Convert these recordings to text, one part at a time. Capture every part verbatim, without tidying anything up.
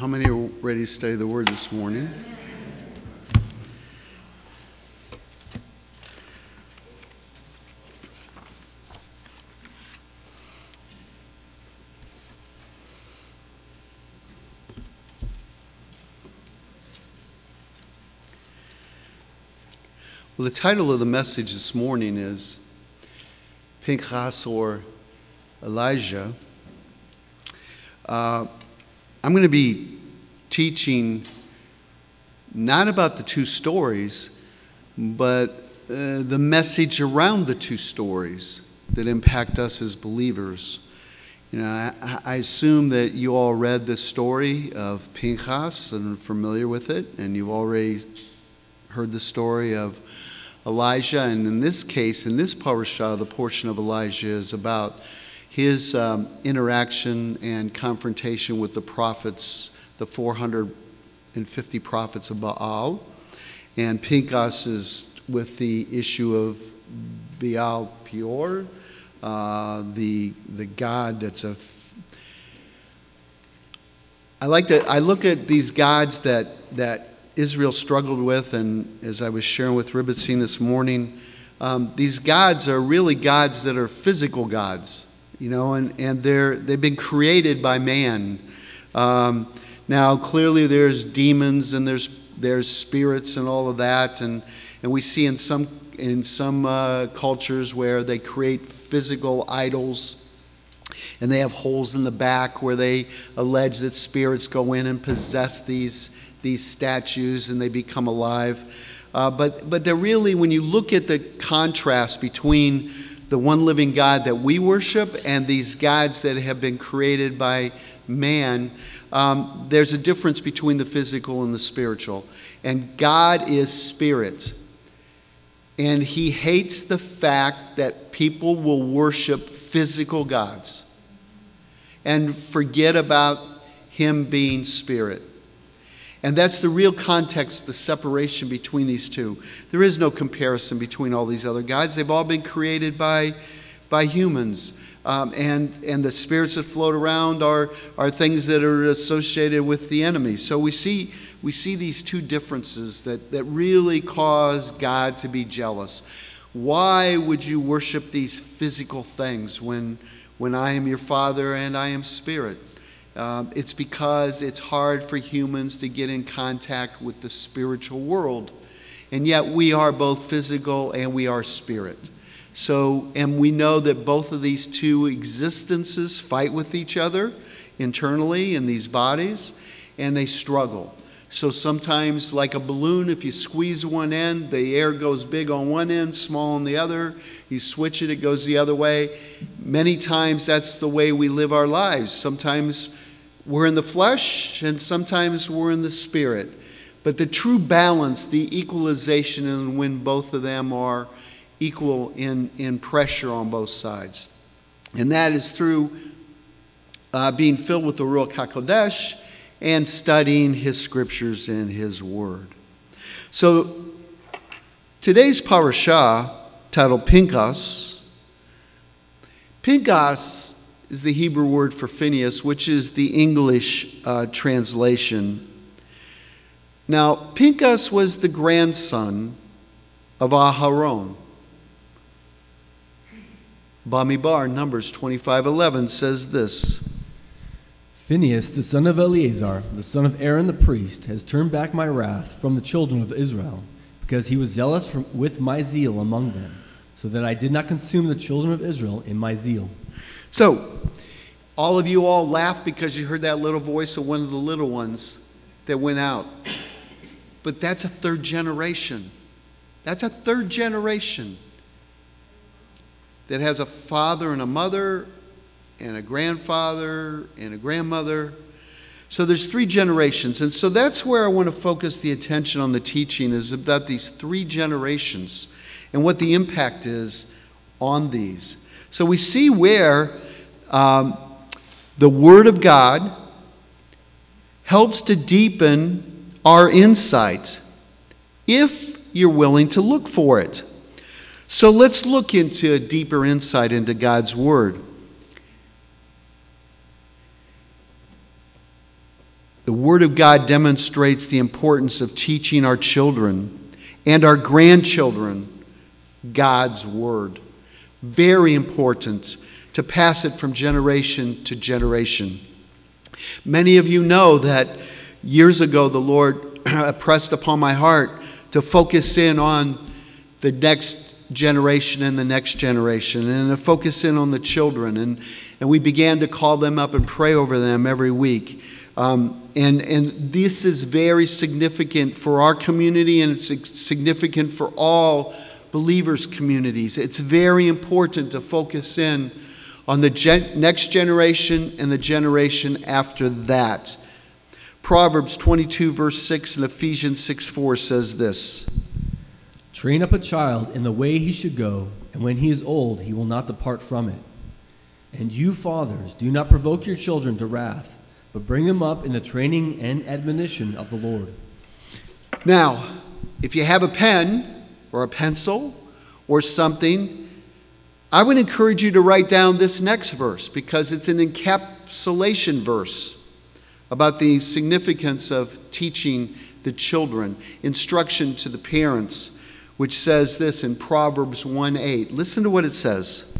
How many are ready to study the Word this morning? Well, the title of the message this morning is Pinchas or Elijah. Uh, I'm going to be teaching not about the two stories, but uh, the message around the two stories that impact us as believers. You know, I, I assume that you all read the story of Pinchas and are familiar with it, and you've already heard the story of Elijah. And in this case, in this parashah, the portion of Elijah is about his um, interaction and confrontation with the prophets, the four hundred fifty prophets of Baal, and Pinchas is with the issue of Baal Peor, uh, the the god that's a. F- I like to. I look at these gods that that Israel struggled with, and as I was sharing with Rebbetzin this morning, um, these gods are really gods that are physical gods. You know, and, and they're, they've been created by man. Um, now, clearly there's demons and there's there's spirits and all of that. And, and we see in some, in some uh, cultures where they create physical idols and they have holes in the back where they allege that spirits go in and possess these, these statues and they become alive. Uh, but, but they're really, when you look at the contrast between the one living God that we worship and these gods that have been created by man, um, there's a difference between the physical and the spiritual. And God is spirit. And he hates the fact that people will worship physical gods and forget about him being spirit. And that's the real context, the separation between these two. There is no comparison between all these other gods. They've all been created by, by humans. Um, and, and the spirits that float around are, are things that are associated with the enemy. So we see, we see these two differences that, that really cause God to be jealous. Why would you worship these physical things when, when I am your Father and I am spirit? Um, it's because it's hard for humans to get in contact with the spiritual world. And yet we are both physical and we are spirit. So, and we know that both of these two existences fight with each other internally in these bodies, and they struggle. So sometimes, like a balloon, if you squeeze one end, the air goes big on one end, small on the other. You switch it, it goes the other way. Many times that's the way we live our lives. Sometimes we're in the flesh and sometimes we're in the spirit. But the true balance, the equalization, is when both of them are equal in, in pressure on both sides. And that is through uh, being filled with the Ruach HaKodesh and studying his scriptures and his word. So today's parashah, titled Pinchas. Pinchas is the Hebrew word for Phineas, which is the English uh, translation. Now, Pinchas was the grandson of Aharon. Bamibar, Numbers twenty-five eleven says this. Phineas, the son of Eleazar, the son of Aaron the priest, has turned back my wrath from the children of Israel, because he was zealous from, with my zeal among them, so that I did not consume the children of Israel in my zeal. So, all of you all laughed because you heard that little voice of one of the little ones that went out. But that's a third generation. That's a third generation that has a father and a mother and a grandfather and a grandmother. So there's three generations. And so that's where I want to focus the attention on the teaching, is about these three generations and what the impact is on these. So we see where um, the Word of God helps to deepen our insight if you're willing to look for it. So let's look into a deeper insight into God's Word. The Word of God demonstrates the importance of teaching our children and our grandchildren God's Word. Very important to pass it from generation to generation. Many of you know that years ago the Lord pressed upon my heart to focus in on the next generation and the next generation, and to focus in on the children. And, and we began to call them up and pray over them every week. Um, and, and this is very significant for our community, and it's significant for all believers' communities. It's very important to focus in on the gen- next generation and the generation after that. Proverbs twenty-two, verse six, and Ephesians six four says this. Train up a child in the way he should go, and when he is old, he will not depart from it. And you, fathers, do not provoke your children to wrath, but bring them up in the training and admonition of the Lord. Now, if you have a pen or a pencil or something, I would encourage you to write down this next verse, because it's an encapsulation verse about the significance of teaching the children, instruction to the parents, which says this in Proverbs one eight. Listen to what it says.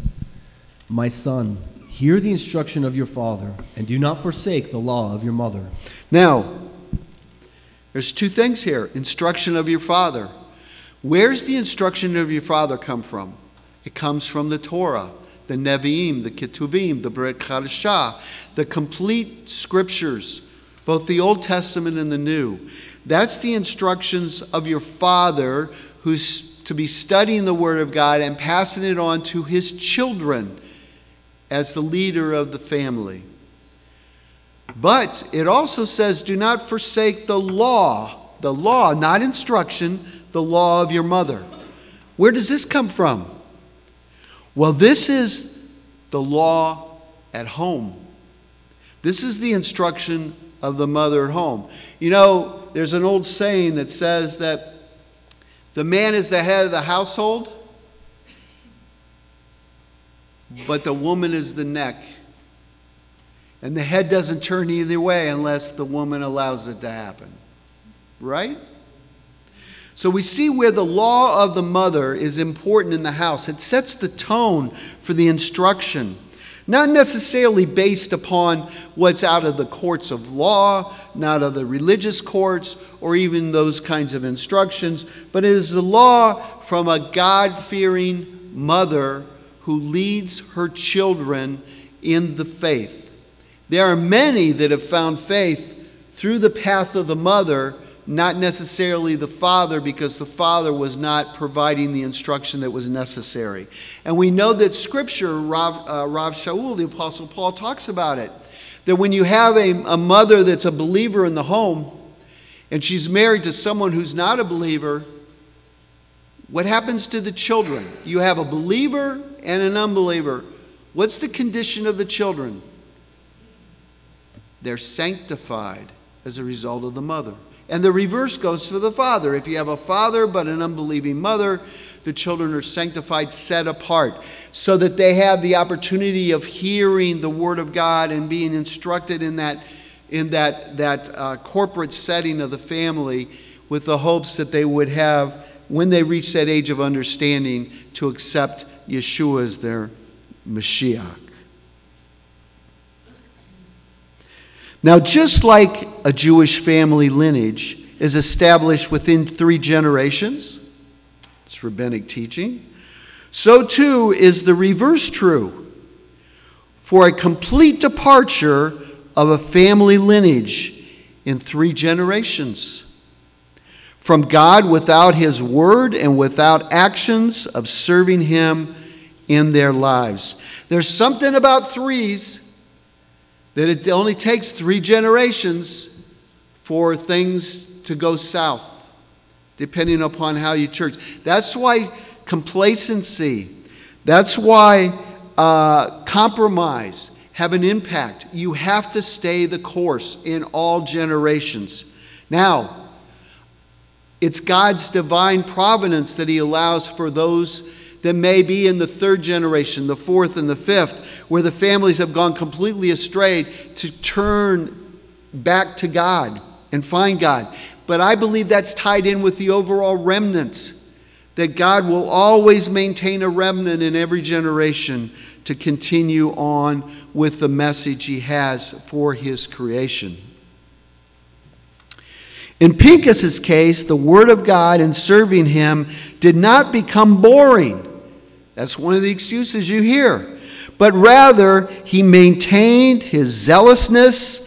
My son, hear the instruction of your father, and do not forsake the law of your mother. Now, there's two things here. Instruction of your father. Where's the instruction of your father come from? It comes from the Torah, the Nevi'im, the Ketuvim, the Brit Chadashah, the complete scriptures, both the Old Testament and the New. That's the instructions of your father, who's to be studying the Word of God and passing it on to his children as the leader of the family. But it also says, do not forsake the law, the law, not instruction, the law of your mother. Where does this come from? Well, this is the law at home. This is the instruction of the mother at home. You know, there's an old saying that says that the man is the head of the household, but the woman is the neck. And the head doesn't turn either way unless the woman allows it to happen. Right? So we see where the law of the mother is important in the house. It sets the tone for the instruction, not necessarily based upon what's out of the courts of law, not of the religious courts, or even those kinds of instructions, but it is the law from a God-fearing mother who leads her children in the faith. There are many that have found faith through the path of the mother, not necessarily the father, because the father was not providing the instruction that was necessary. And we know that Scripture, Rav, uh, Rav Shaul, the Apostle Paul, talks about it, that when you have a, a mother that's a believer in the home, and she's married to someone who's not a believer, what happens to the children? You have a believer and an unbeliever. What's the condition of the children? They're sanctified as a result of the mother. And the reverse goes for the father. If you have a father but an unbelieving mother, the children are sanctified, set apart, so that they have the opportunity of hearing the Word of God and being instructed in that, in that, that uh, corporate setting of the family, with the hopes that they would have, when they reach that age of understanding, to accept Yeshua as their Mashiach. Now, just like a Jewish family lineage is established within three generations, it's rabbinic teaching, so too is the reverse true for a complete departure of a family lineage in three generations. From God without his word and without actions of serving him in their lives. There's something about threes, that it only takes three generations for things to go south, depending upon how you church. That's why complacency, that's why uh, compromise have an impact. You have to stay the course in all generations. Now, it's God's divine providence that he allows for those that may be in the third generation, the fourth and the fifth, where the families have gone completely astray, to turn back to God and find God. But I believe that's tied in with the overall remnants, that God will always maintain a remnant in every generation to continue on with the message he has for his creation. In Pinchas's case, the word of God and serving him did not become boring. That's one of the excuses you hear. But rather, he maintained his zealousness,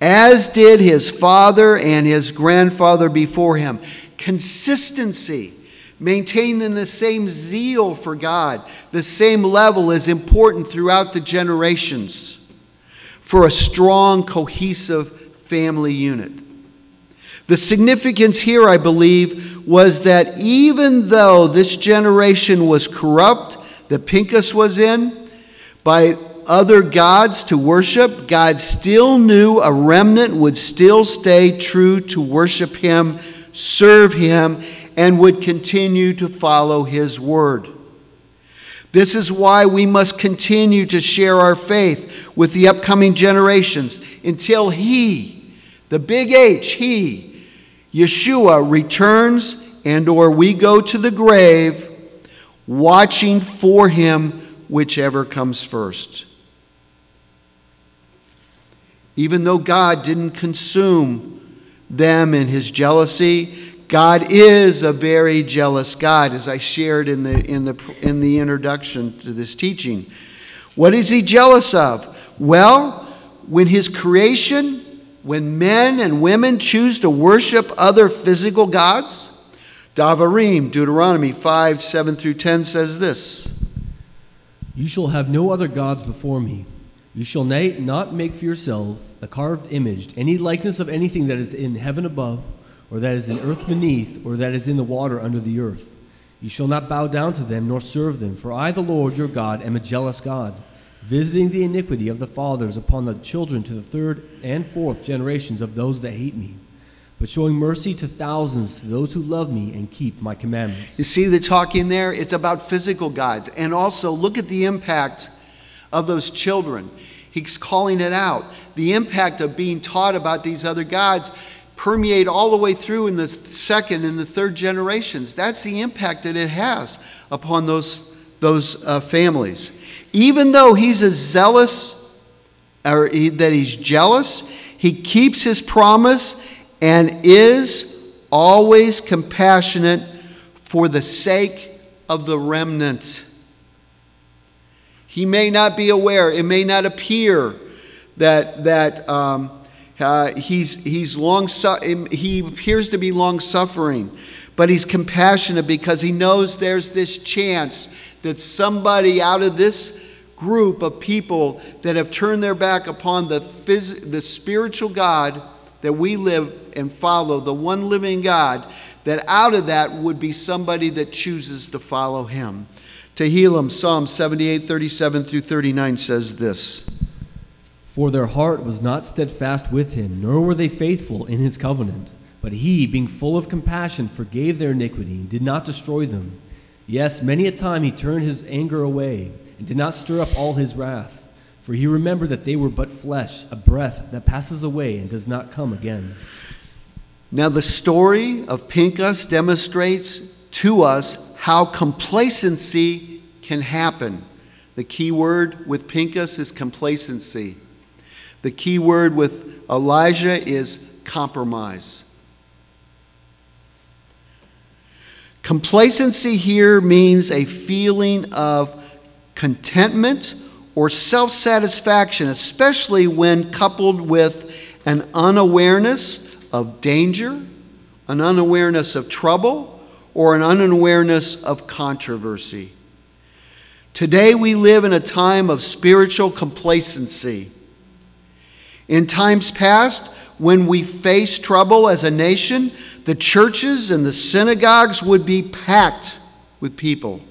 as did his father and his grandfather before him. Consistency, maintaining the same zeal for God, the same level, is important throughout the generations for a strong, cohesive family unit. The significance here, I believe, was that even though this generation was corrupt, that Pinchas was in, by other gods to worship, God still knew a remnant would still stay true to worship him, serve him, and would continue to follow his word. This is why we must continue to share our faith with the upcoming generations until he, the big H, he, Yeshua, returns and or we go to the grave, watching for him, whichever comes first. Even though God didn't consume them in his jealousy, God is a very jealous God, as I shared in the, in the, in the introduction to this teaching. What is he jealous of? Well, when his creation, when men and women choose to worship other physical gods, Davarim, Deuteronomy five, seven through ten says this: "You shall have no other gods before me. You shall not make for yourself a carved image, any likeness of anything that is in heaven above, or that is in earth beneath, or that is in the water under the earth. You shall not bow down to them nor serve them, for I, the Lord your God, am a jealous God, visiting the iniquity of the fathers upon the children to the third and fourth generations of those that hate me, but showing mercy to thousands, to those who love me and keep my commandments." You see the talk in there? It's about physical gods. And also, look at the impact of those children. He's calling it out. The impact of being taught about these other gods permeate all the way through in the second and the third generations. That's the impact that it has upon those, those uh, families. Even though he's a zealous, or he, that he's jealous, he keeps his promise and is always compassionate for the sake of the remnant. He may not be aware, it may not appear that that um, uh, he's he's long su- he appears to be long suffering, but he's compassionate because he knows there's this chance that somebody out of this group of people that have turned their back upon the phys- the spiritual God that we live and follow, the one living God, that out of that would be somebody that chooses to follow him. Tehillim, Psalm seventy-eight, thirty-seven through thirty-nine says this: "For their heart was not steadfast with him, nor were they faithful in his covenant. But he, being full of compassion, forgave their iniquity, and did not destroy them. Yes, many a time he turned his anger away, and did not stir up all his wrath. For he remembered that they were but flesh, a breath that passes away and does not come again." Now the story of Pinchas demonstrates to us how complacency can happen. The key word with Pinchas is complacency. The key word with Elijah is compromise. Complacency here means a feeling of contentment or self-satisfaction, especially when coupled with an unawareness of danger, an unawareness of trouble, or an unawareness of controversy. Today we live in a time of spiritual complacency. In times past, when we face trouble as a nation, the churches and the synagogues would be packed with people.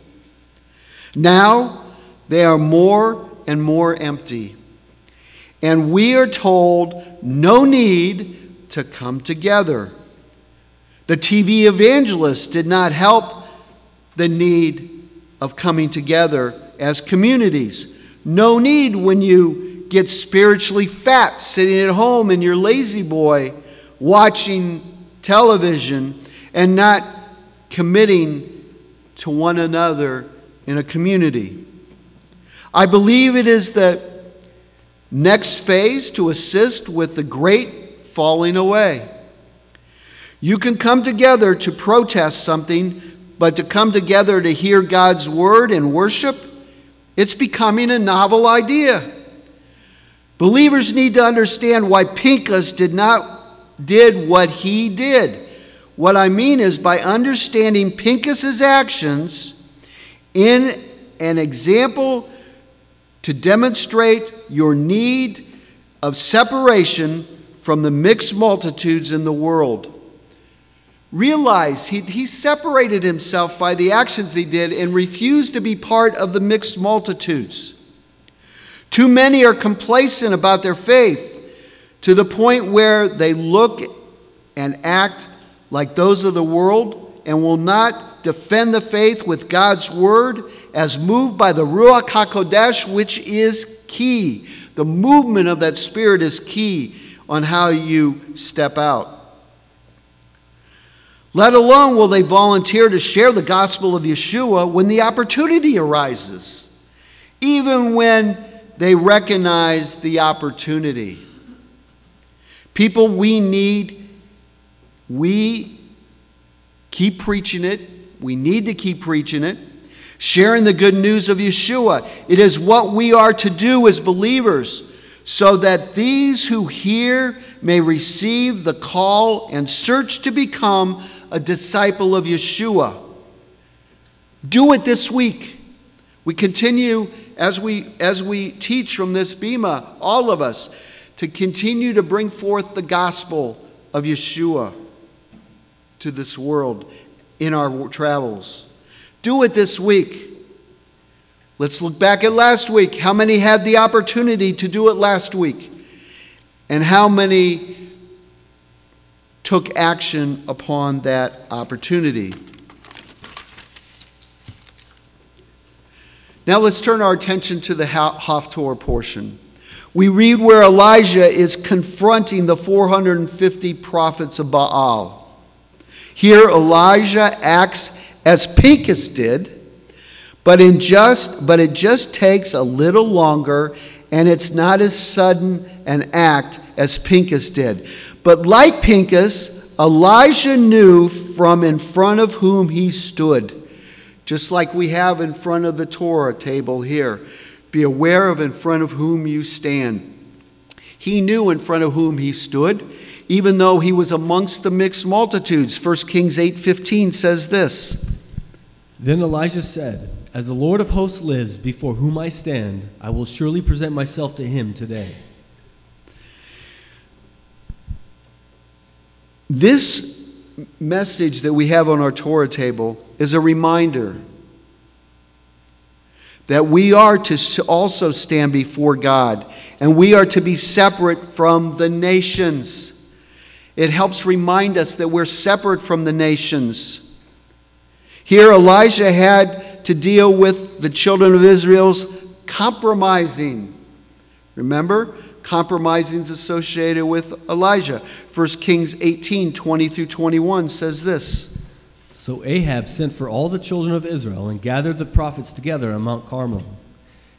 Now they are more and more empty. And we are told no need to come together. The T V evangelists did not help the need of coming together as communities. No need when you get spiritually fat sitting at home in your lazy boy watching television and not committing to one another in a community. I believe it is the next phase to assist with the great falling away. You can come together to protest something, but to come together to hear God's word and worship, it's becoming a novel idea. Believers need to understand why Pinchas did not did what he did. What I mean is, by understanding Pinchas's actions in an example to demonstrate your need of separation from the mixed multitudes in the world. Realize he, he separated himself by the actions he did and refused to be part of the mixed multitudes. Too many are complacent about their faith to the point where they look and act like those of the world and will not defend the faith with God's word as moved by the Ruach HaKodesh, which is key. The movement of that spirit is key on how you step out. Let alone will they volunteer to share the gospel of Yeshua when the opportunity arises, even when they recognize the opportunity. People, we need, we keep preaching it. We need to keep preaching it, sharing the good news of Yeshua. It is what we are to do as believers, so that these who hear may receive the call and search to become a disciple of Yeshua. Do it this week. We continue, as we, as we teach from this Bema, all of us, to continue to bring forth the gospel of Yeshua to this world in our travels. Do it this week. Let's look back at last week. How many had the opportunity to do it last week? And how many took action upon that opportunity? Now let's turn our attention to the Haftor portion. We read where Elijah is confronting the four hundred fifty prophets of Baal. Here Elijah acts as Pinchas did, But, in just, but it just takes a little longer, and it's not as sudden an act as Pinchas did. But like Pinchas, Elijah knew from in front of whom he stood, just like we have in front of the Torah table here. Be aware of in front of whom you stand. He knew in front of whom he stood, even though he was amongst the mixed multitudes. First Kings eight fifteen says this. Then Elijah said, "As the Lord of hosts lives, before whom I stand, I will surely present myself to him today." This message that we have on our Torah table is a reminder that we are to also stand before God, and we are to be separate from the nations. It helps remind us that we're separate from the nations. Here Elijah had to deal with the children of Israel's compromising. Remember, compromising is associated with Elijah. First Kings eighteen twenty through twenty-one says this. So Ahab sent for all the children of Israel and gathered the prophets together on Mount Carmel.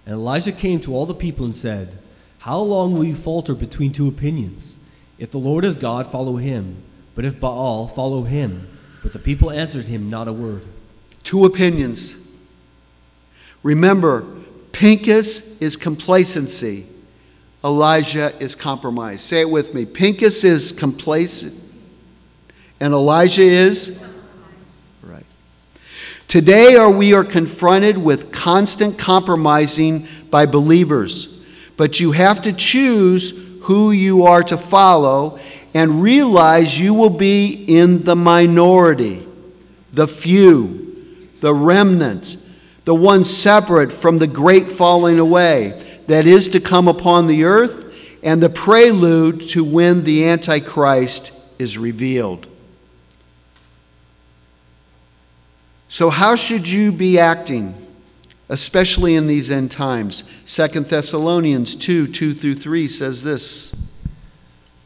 And Elijah came to all the people and said, "How long will you falter between two opinions? If the Lord is God, follow him. But if Baal, follow him." But the people answered him not a word. Two opinions. Remember, Pinchas is complacency. Elijah is compromise. Say it with me. Pinchas is complacent, and Elijah is? Right. Today are we are confronted with constant compromising by believers. But you have to choose who you are to follow and realize you will be in the minority, the few, the remnant, the one separate from the great falling away that is to come upon the earth and the prelude to when the Antichrist is revealed. So how should you be acting? especially in these end times. Second Thessalonians two, two through three says this.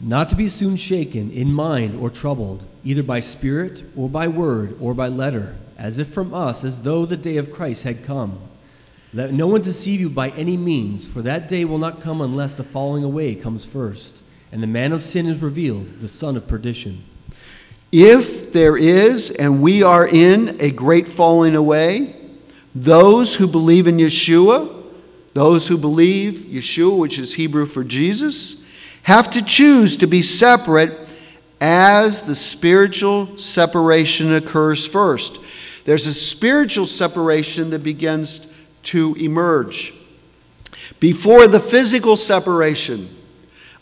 Not to be soon shaken in mind or troubled, either by spirit or by word or by letter, as if from us, as though the day of Christ had come. Let no one deceive you by any means, for that day will not come unless the falling away comes first, and the man of sin is revealed, the son of perdition. If there is, and we are in, a great falling away, those who believe in Yeshua, those who believe Yeshua, which is Hebrew for Jesus, have to choose to be separate as the spiritual separation occurs first. There's a spiritual separation that begins to emerge before the physical separation.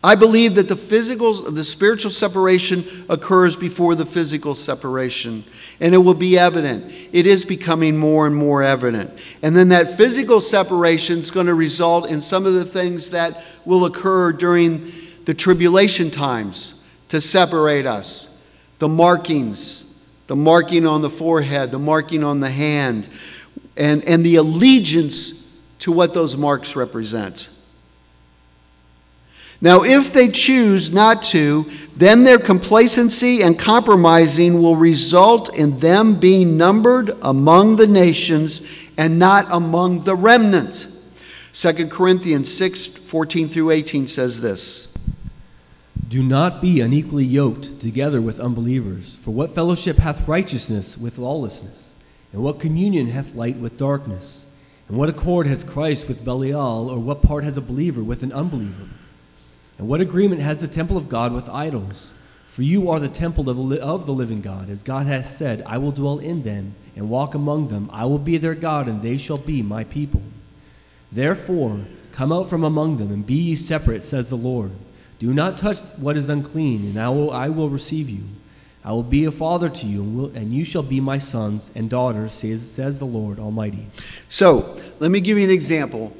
I believe that the physical, the spiritual separation occurs before the physical separation, and it will be evident. It is becoming more and more evident. And then that physical separation is going to result in some of the things that will occur during the tribulation times to separate us. The markings, the marking on the forehead, the marking on the hand, and, and the allegiance to what those marks represent. Now, if they choose not to, then their complacency and compromising will result in them being numbered among the nations and not among the remnant. Second Corinthians six, fourteen through eighteen says this. Do not be unequally yoked together with unbelievers, for what fellowship hath righteousness with lawlessness? And what communion hath light with darkness? And what accord has Christ with Belial, or what part has a believer with an unbeliever? And what agreement has the temple of God with idols? For you are the temple of, of the living God. As God hath said, I will dwell in them and walk among them. I will be their God, and they shall be my people. Therefore, come out from among them, and be ye separate, says the Lord. Do not touch what is unclean, and I will, I will receive you. I will be a father to you, and, will, and you shall be my sons and daughters, says, says the Lord Almighty. So, let me give you an example.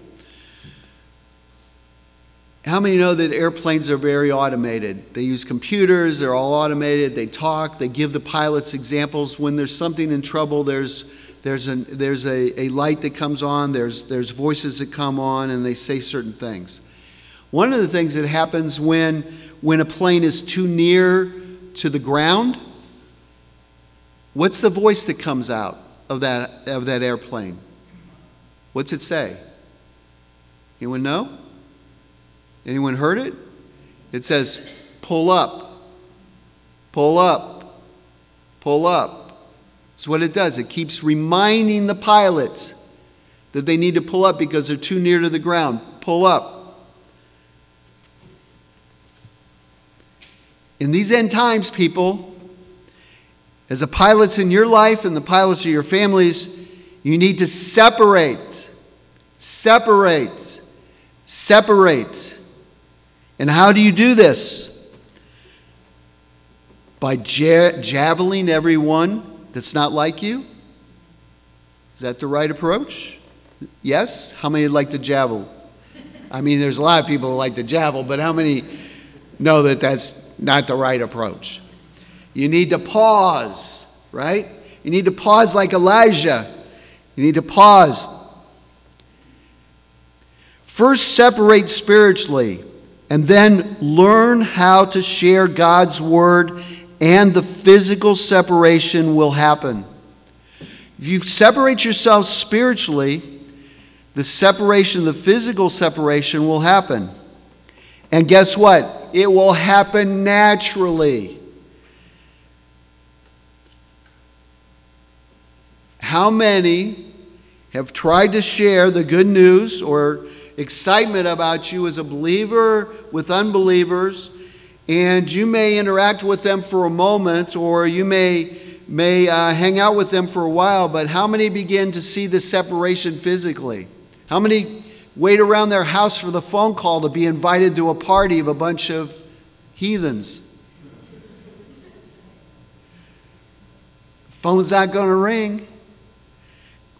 How many know that airplanes are very automated? They use computers, they're all automated, they talk, they give the pilots examples. When there's something in trouble, there's, there's, an, there's a, a light that comes on, there's, there's voices that come on, and they say certain things. One of the things that happens when, when a plane is too near to the ground, what's the voice that comes out of that, of that airplane? What's it say? Anyone know? Anyone heard it? It says, pull up, pull up, pull up. That's what it does. It keeps reminding the pilots that they need to pull up because they're too near to the ground. Pull up. In these end times, people, as the pilots in your life and the pilots of your families, you need to separate, separate, separate. And how do you do this? By ja- javeling everyone that's not like you? Is that the right approach? Yes? How many like to javel? I mean, there's a lot of people that like to javel, but how many know that that's not the right approach? You need to pause, right? You need to pause like Elijah. You need to pause. First, separate spiritually, and then learn how to share God's word, and the physical separation will happen. If you separate yourself spiritually, the separation, the physical separation will happen. And guess what? It will happen naturally. How many have tried to share the good news or excitement about you as a believer with unbelievers, and you may interact with them for a moment, or you may may uh, hang out with them for a while, but how many begin to see the separation physically? How many wait around their house for the phone call to be invited to a party of a bunch of heathens? Phone's not going to ring.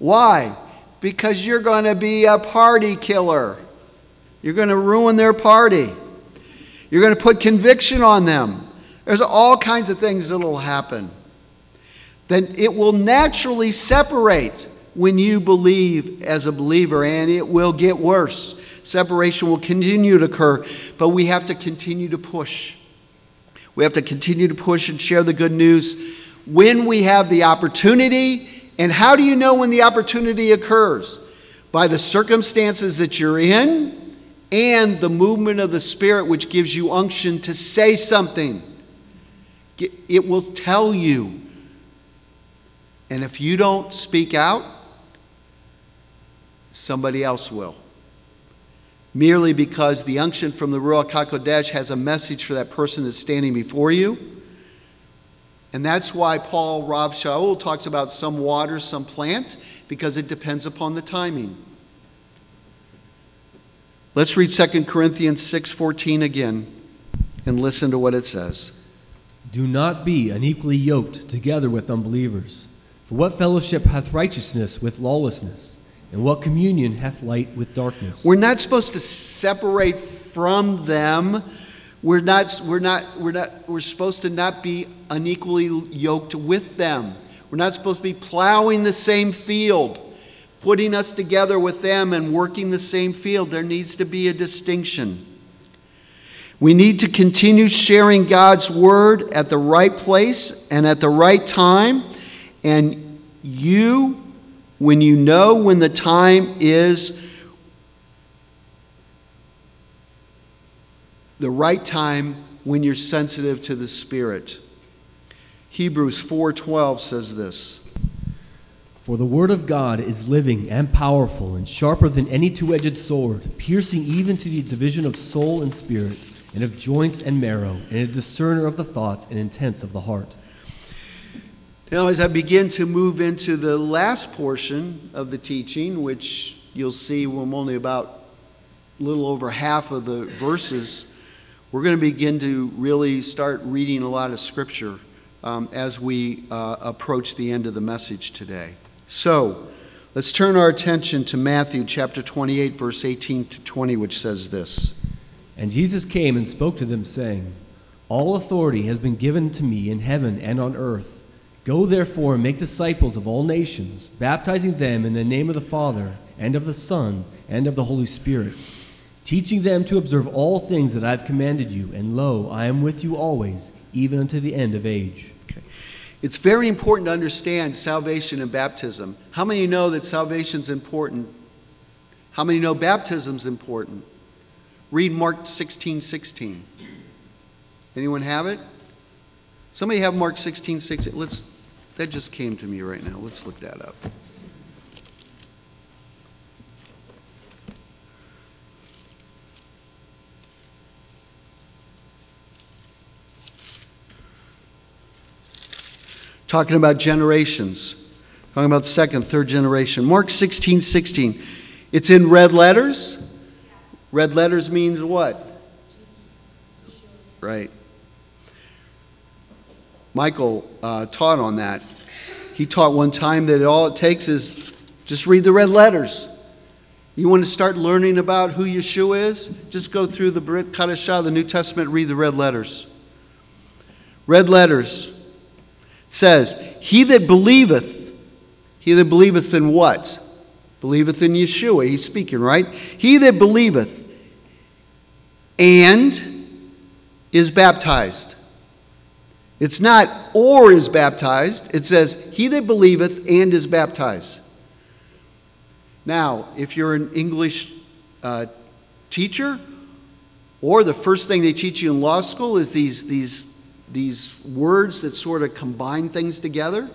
Why? Because you're going to be a party killer. You're going to ruin their party. You're going to put conviction on them. There's all kinds of things that will happen. Then it will naturally separate. when you believe as a believer, and it will get worse. Separation will continue to occur, but we have to continue to push. We have to continue to push and share the good news when we have the opportunity. And how do you know when the opportunity occurs? By the circumstances that you're in and the movement of the Spirit, which gives you unction to say something. It will tell you. And if you don't speak out, somebody else will. Merely because the unction from the Ruach HaKodesh has a message for that person that's standing before you. And that's why Paul, Rav Shaul, talks about some water, some plant, because it depends upon the timing. Let's read Second Corinthians six fourteen again and listen to what it says. Do not be unequally yoked together with unbelievers. For what fellowship hath righteousness with lawlessness? And what communion hath light with darkness? We're not supposed to separate from them. We're not, we're not, we're not, we're supposed to not be unequally yoked with them. We're not supposed to be plowing the same field, putting us together with them and working the same field. There needs to be a distinction. We need to continue sharing God's word at the right place and at the right time. And you, when you know when the time is the right time, when you're sensitive to the Spirit. Hebrews four twelve says this. For the word of God is living and powerful and sharper than any two-edged sword, piercing even to the division of soul and spirit, and of joints and marrow, and a discerner of the thoughts and intents of the heart. Now, as I begin to move into the last portion of the teaching, which you'll see when I'm only about a little over half of the verses, we're going to begin to really start reading a lot of scripture um, as we uh, approach the end of the message today. So, let's turn our attention to Matthew chapter twenty-eight, verse eighteen to twenty, which says this. And Jesus came and spoke to them, saying, All authority has been given to me in heaven and on earth. Go therefore and make disciples of all nations, baptizing them in the name of the Father, and of the Son, and of the Holy Spirit, teaching them to observe all things that I have commanded you, and lo, I am with you always, even unto the end of age. Okay. It's very important to understand salvation and baptism. How many know that salvation's important? How many know baptism's important? Read Mark sixteen sixteen. Anyone have it? Somebody have Mark sixteen sixteen. Let's, that just came to me right now. Let's look that up. Talking about generations. Talking about second, third generation. Mark sixteen sixteen. It's in red letters. Red letters means what? Right. Michael uh, taught on that. He taught one time that all it takes is just read the red letters. You want to start learning about who Yeshua is? Just go through the Brit Chadashah, the New Testament, read the red letters. Red letters. It says, He that believeth, he that believeth in what? Believeth in Yeshua. He's speaking, right? He that believeth and is baptized. It's not or is baptized. It says, he that believeth and is baptized. Now, if you're an English uh, teacher, or the first thing they teach you in law school is these, these, these words that sort of combine things together.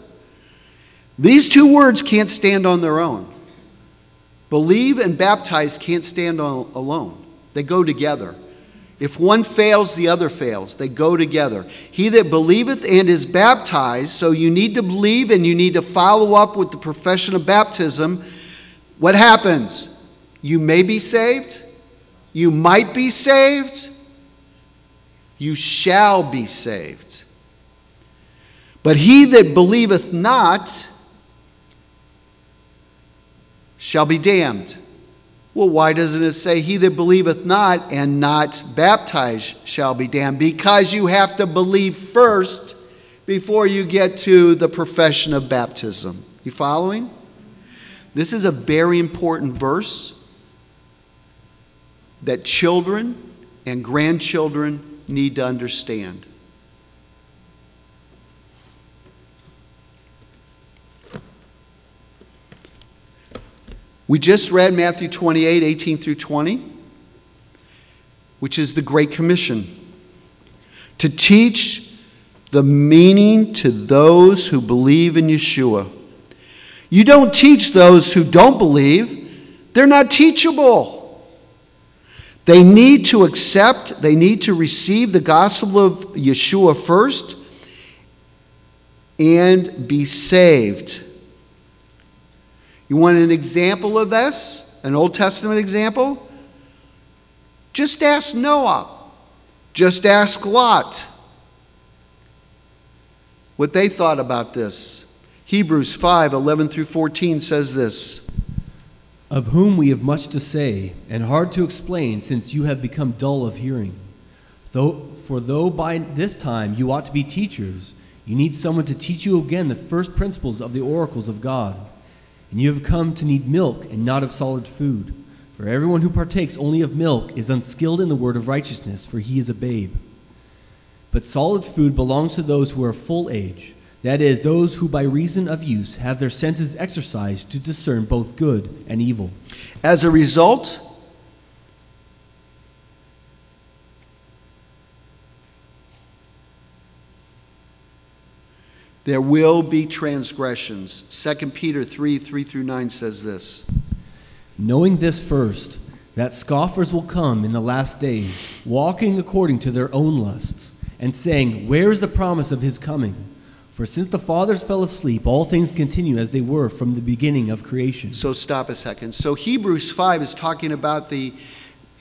These two words can't stand on their own. Believe and baptize can't stand on, alone. They go together. If one fails, the other fails. They go together. He that believeth and is baptized, so you need to believe and you need to follow up with the profession of baptism. What happens? You may be saved. You might be saved. You shall be saved. But he that believeth not shall be damned. Well, why doesn't it say, he that believeth not and not baptized shall be damned? Because you have to believe first before you get to the profession of baptism. You following? This is a very important verse that children and grandchildren need to understand. We just read Matthew twenty-eight, eighteen through twenty, which is the Great Commission. To teach the meaning to those who believe in Yeshua. You don't teach those who don't believe. They're not teachable. They need to accept, they need to receive the gospel of Yeshua first and be saved. You want an example of this? An Old Testament example? Just ask Noah. Just ask Lot what they thought about this. Hebrews five, eleven through fourteen says this. Of whom we have much to say, and hard to explain, since you have become dull of hearing. Though, for though by this time you ought to be teachers, you need someone to teach you again the first principles of the oracles of God. And you have come to need milk and not of solid food. For everyone who partakes only of milk is unskilled in the word of righteousness, for he is a babe. But solid food belongs to those who are full age, that is, those who by reason of use have their senses exercised to discern both good and evil. As a result, there will be transgressions. Second Peter three, three through nine says this. Knowing this first, that scoffers will come in the last days, walking according to their own lusts, and saying, where is the promise of his coming? For since the fathers fell asleep, all things continue as they were from the beginning of creation. So stop a second. So Hebrews five is talking about the,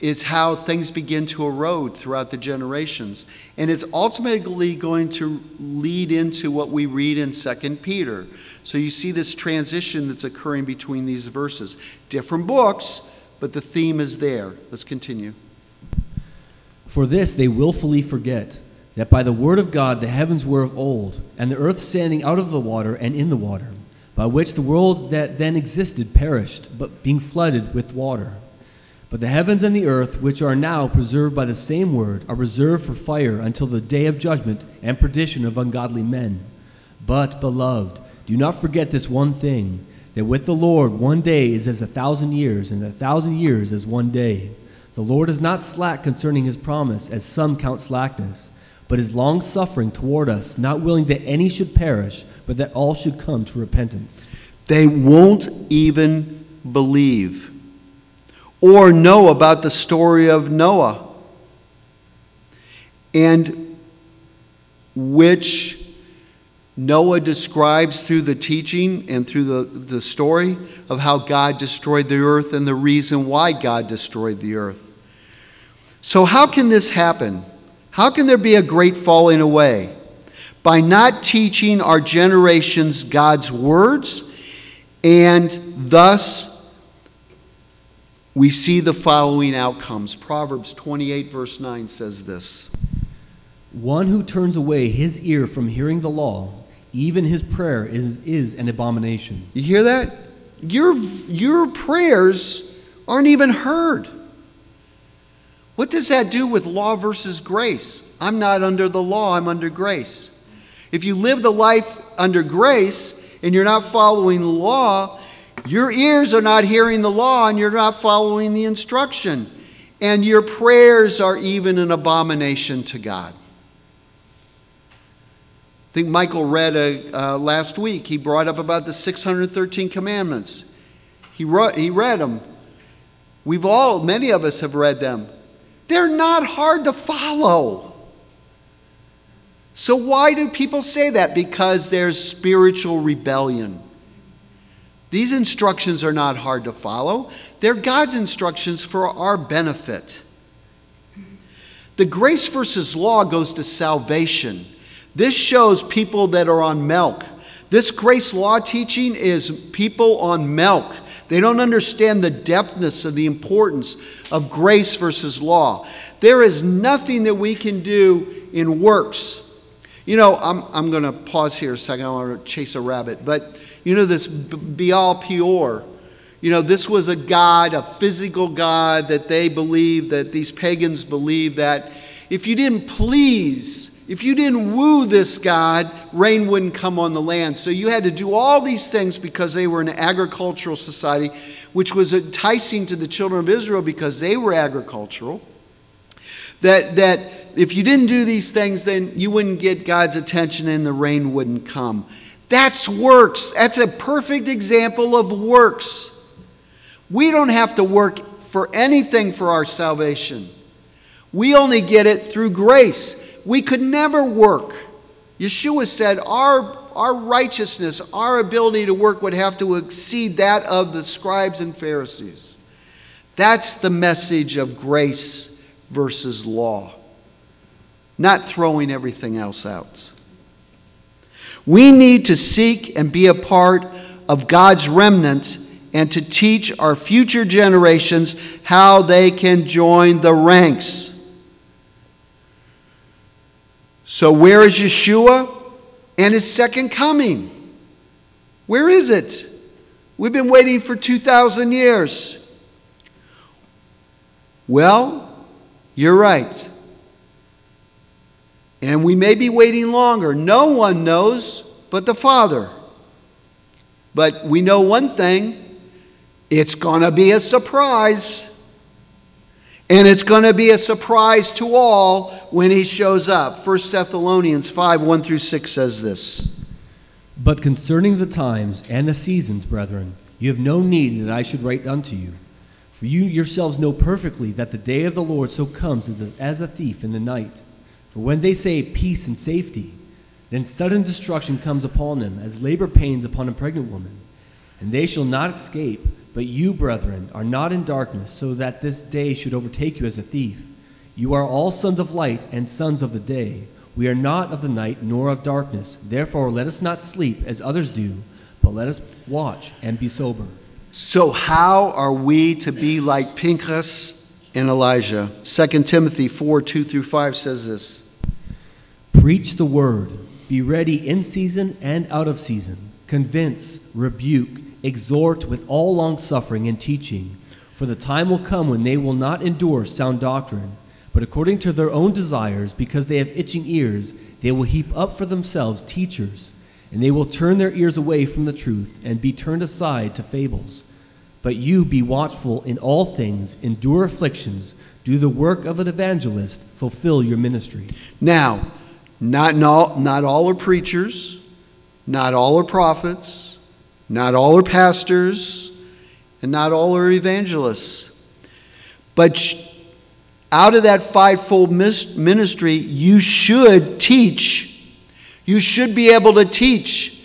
is how things begin to erode throughout the generations. And it's ultimately going to lead into what we read in Second Peter. So you see this transition that's occurring between these verses. Different books, but the theme is there. Let's continue. For this they willfully forget, that by the word of God the heavens were of old, and the earth standing out of the water and in the water, by which the world that then existed perished, but being flooded with water. But the heavens and the earth, which are now preserved by the same word, are reserved for fire until the day of judgment and perdition of ungodly men. But, beloved, do not forget this one thing, that with the Lord one day is as a thousand years, and a thousand years as one day. The Lord is not slack concerning his promise, as some count slackness, but is long-suffering toward us, not willing that any should perish, but that all should come to repentance. They won't even believe or know about the story of Noah, and which Noah describes through the teaching and through the, the story of how God destroyed the earth and the reason why God destroyed the earth. So how can this happen? How can there be a great falling away? By not teaching our generations God's words, and thus we see the following outcomes. Proverbs twenty-eight, verse nine says this. One who turns away his ear from hearing the law, even his prayer is, is an abomination. You hear that? Your, your prayers aren't even heard. What does that do with law versus grace? I'm not under the law, I'm under grace. If you live the life under grace and you're not following the law, your ears are not hearing the law and you're not following the instruction. And your prayers are even an abomination to God. I think Michael read a, uh, last week, he brought up about the six hundred thirteen commandments. He, wrote, he read them. We've all, many of us have read them. They're not hard to follow. So why do people say that? Because there's spiritual rebellion. These instructions are not hard to follow. They're God's instructions for our benefit. The grace versus law goes to salvation. This shows people that are on milk. This grace law teaching is people on milk. They don't understand the depthness of the importance of grace versus law. There is nothing that we can do in works. You know, I'm, I'm going to pause here a second. I want to chase a rabbit. But you know this Baal Peor You know, this was a god, a physical god that they believed, that these pagans believed that if you didn't please, if you didn't woo this god, rain wouldn't come on the land. So you had to do all these things because they were an agricultural society, which was enticing to the children of Israel because they were agricultural. That, that if you didn't do these things, then you wouldn't get God's attention and the rain wouldn't come. That's works. That's a perfect example of works. We don't have to work for anything for our salvation. We only get it through grace. We could never work. Yeshua said our, our righteousness, our ability to work would have to exceed that of the scribes and Pharisees. That's the message of grace versus law. Not throwing everything else out. We need to seek and be a part of God's remnant and to teach our future generations how they can join the ranks. So where is Yeshua and his second coming? Where is it? We've been waiting for two thousand years. Well, you're right. And we may be waiting longer. No one knows but the Father. But we know one thing. It's going to be a surprise. And it's going to be a surprise to all when he shows up. First Thessalonians five, one through six says this. But concerning the times and the seasons, brethren, you have no need that I should write unto you. For you yourselves know perfectly that the day of the Lord so comes as a, as a thief in the night. For when they say peace and safety, then sudden destruction comes upon them, as labor pains upon a pregnant woman. And they shall not escape. But you, brethren, are not in darkness, so that this day should overtake you as a thief. You are all sons of light and sons of the day. We are not of the night nor of darkness. Therefore, let us not sleep as others do, but let us watch and be sober. So how are we to be like Pinchas and Elijah? Second Timothy four, two through five says this. Preach the word. Be ready in season and out of season. Convince, rebuke, exhort with all longsuffering and teaching. For the time will come when they will not endure sound doctrine, but according to their own desires, because they have itching ears, they will heap up for themselves teachers, and they will turn their ears away from the truth and be turned aside to fables. But you be watchful in all things, endure afflictions, do the work of an evangelist, fulfill your ministry. Now, not, not, not all are preachers, not all are prophets, not all are pastors, and not all are evangelists. But out of that fivefold ministry, you should teach. You should be able to teach.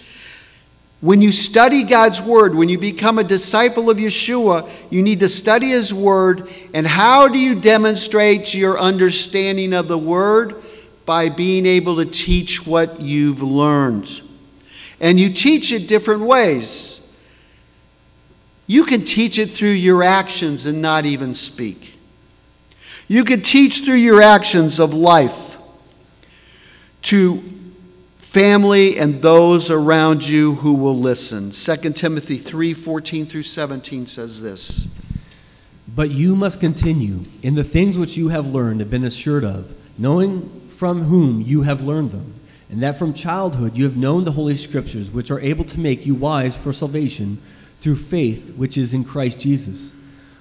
When you study God's word, when you become a disciple of Yeshua, you need to study his word. And how do you demonstrate your understanding of the word? By being able to teach what you've learned. And you teach it different ways. You can teach it through your actions and not even speak. You can teach through your actions of life to family and those around you who will listen. Second Timothy three, fourteen through seventeen says this. But you must continue in the things which you have learned and been assured of, knowing from whom you have learned them, and that from childhood you have known the Holy Scriptures, which are able to make you wise for salvation through faith which is in Christ Jesus.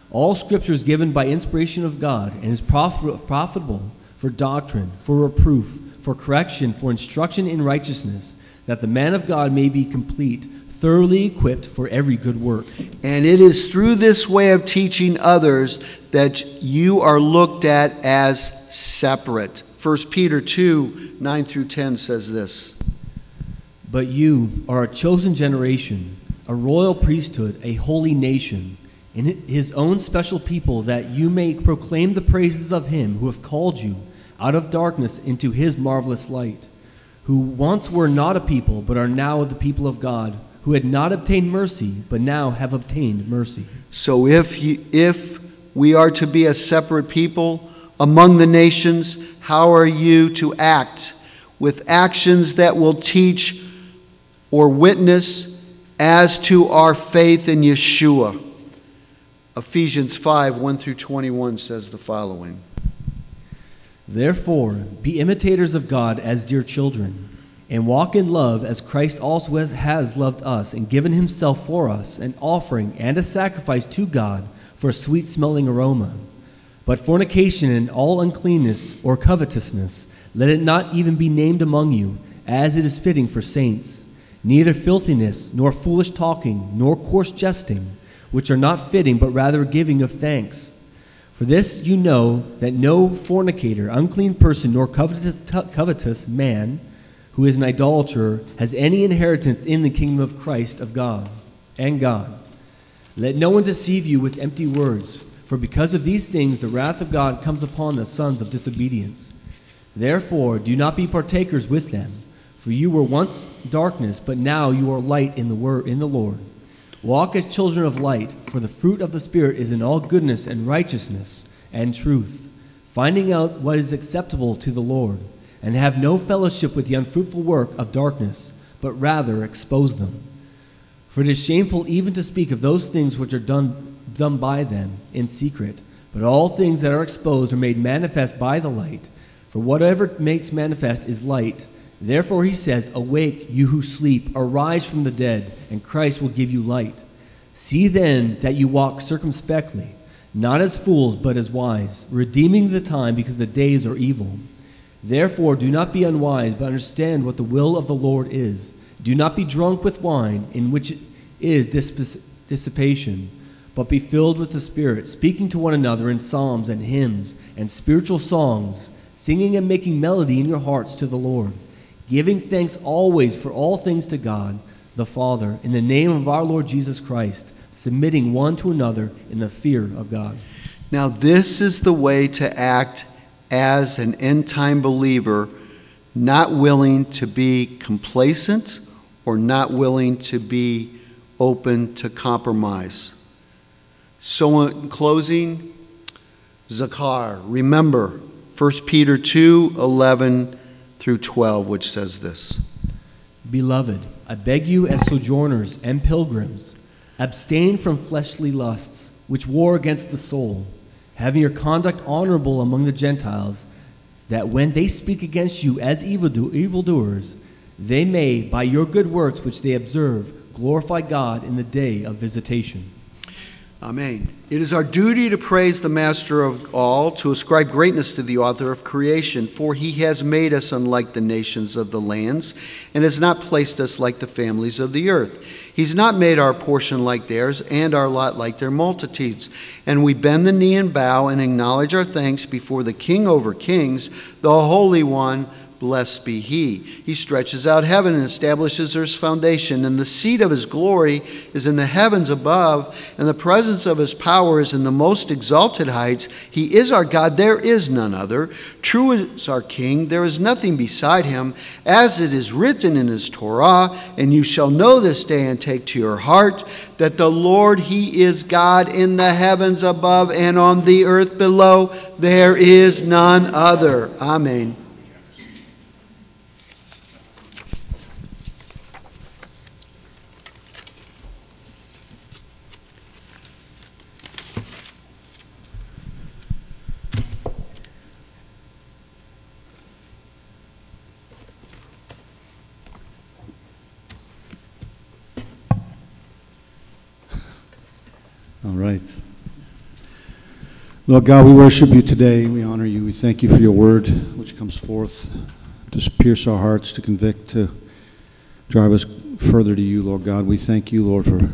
All Scripture is given by inspiration of God and is profitable for doctrine, for reproof, for correction, for instruction in righteousness, that the man of God may be complete, thoroughly equipped for every good work. And it is through this way of teaching others that you are looked at as separate. First Peter two, nine through ten says this. But you are a chosen generation, a royal priesthood, a holy nation, and his own special people, that you may proclaim the praises of him who have called you out of darkness into his marvelous light, who once were not a people, but are now the people of God, who had not obtained mercy, but now have obtained mercy. So if, you, if we are to be a separate people among the nations, how are you to act? With actions that will teach or witness as to our faith in Yeshua. Ephesians five, one through twenty-one says the following. Therefore, be imitators of God as dear children, and walk in love as Christ also has, has loved us and given himself for us, an offering and a sacrifice to God for a sweet-smelling aroma. But fornication and all uncleanness or covetousness, let it not even be named among you, as it is fitting for saints, neither filthiness, nor foolish talking, nor coarse jesting, which are not fitting, but rather giving of thanks. For this you know, that no fornicator, unclean person, nor covetous, covetous man, who is an idolater, has any inheritance in the kingdom of Christ of God and God. Let no one deceive you with empty words, for because of these things the wrath of God comes upon the sons of disobedience. Therefore, do not be partakers with them, for you were once darkness, but now you are light in the word, in the Lord. Walk as children of light, for the fruit of the Spirit is in all goodness and righteousness and truth, finding out what is acceptable to the Lord, and have no fellowship with the unfruitful work of darkness, but rather expose them. For it is shameful even to speak of those things which are done, done by them in secret, but all things that are exposed are made manifest by the light, for whatever makes manifest is light. Therefore he says, awake, you who sleep, arise from the dead, and Christ will give you light. See then that you walk circumspectly, not as fools, but as wise, redeeming the time, because the days are evil. Therefore do not be unwise, but understand what the will of the Lord is. Do not be drunk with wine, in which is dissipation, but be filled with the Spirit, speaking to one another in psalms and hymns and spiritual songs, singing and making melody in your hearts to the Lord, giving thanks always for all things to God the Father, in the name of our Lord Jesus Christ, submitting one to another in the fear of God. Now this is the way to act as an end-time believer, not willing to be complacent or not willing to be open to compromise. So in closing, Zakar, remember First Peter two, eleven through twelve, which says this. Beloved, I beg you as sojourners and pilgrims, abstain from fleshly lusts, which war against the soul, having your conduct honorable among the Gentiles, that when they speak against you as evildoers, they may, by your good works which they observe, glorify God in the day of visitation. Amen. It is our duty to praise the Master of all, to ascribe greatness to the author of creation, for he has made us unlike the nations of the lands and has not placed us like the families of the earth. He's not made our portion like theirs and our lot like their multitudes. And we bend the knee and bow and acknowledge our thanks before the King over kings, the Holy One. Blessed be he. He stretches out heaven and establishes earth's foundation, and the seat of his glory is in the heavens above, and the presence of his power is in the most exalted heights. He is our God, there is none other. True is our King, there is nothing beside him. As it is written in his Torah, and you shall know this day and take to your heart that the Lord, he is God in the heavens above and on the earth below. There is none other. Amen. All right. Lord God, we worship you today. We honor you. We thank you for your word, which comes forth to pierce our hearts, to convict, to drive us further to you, Lord God. We thank you, Lord, for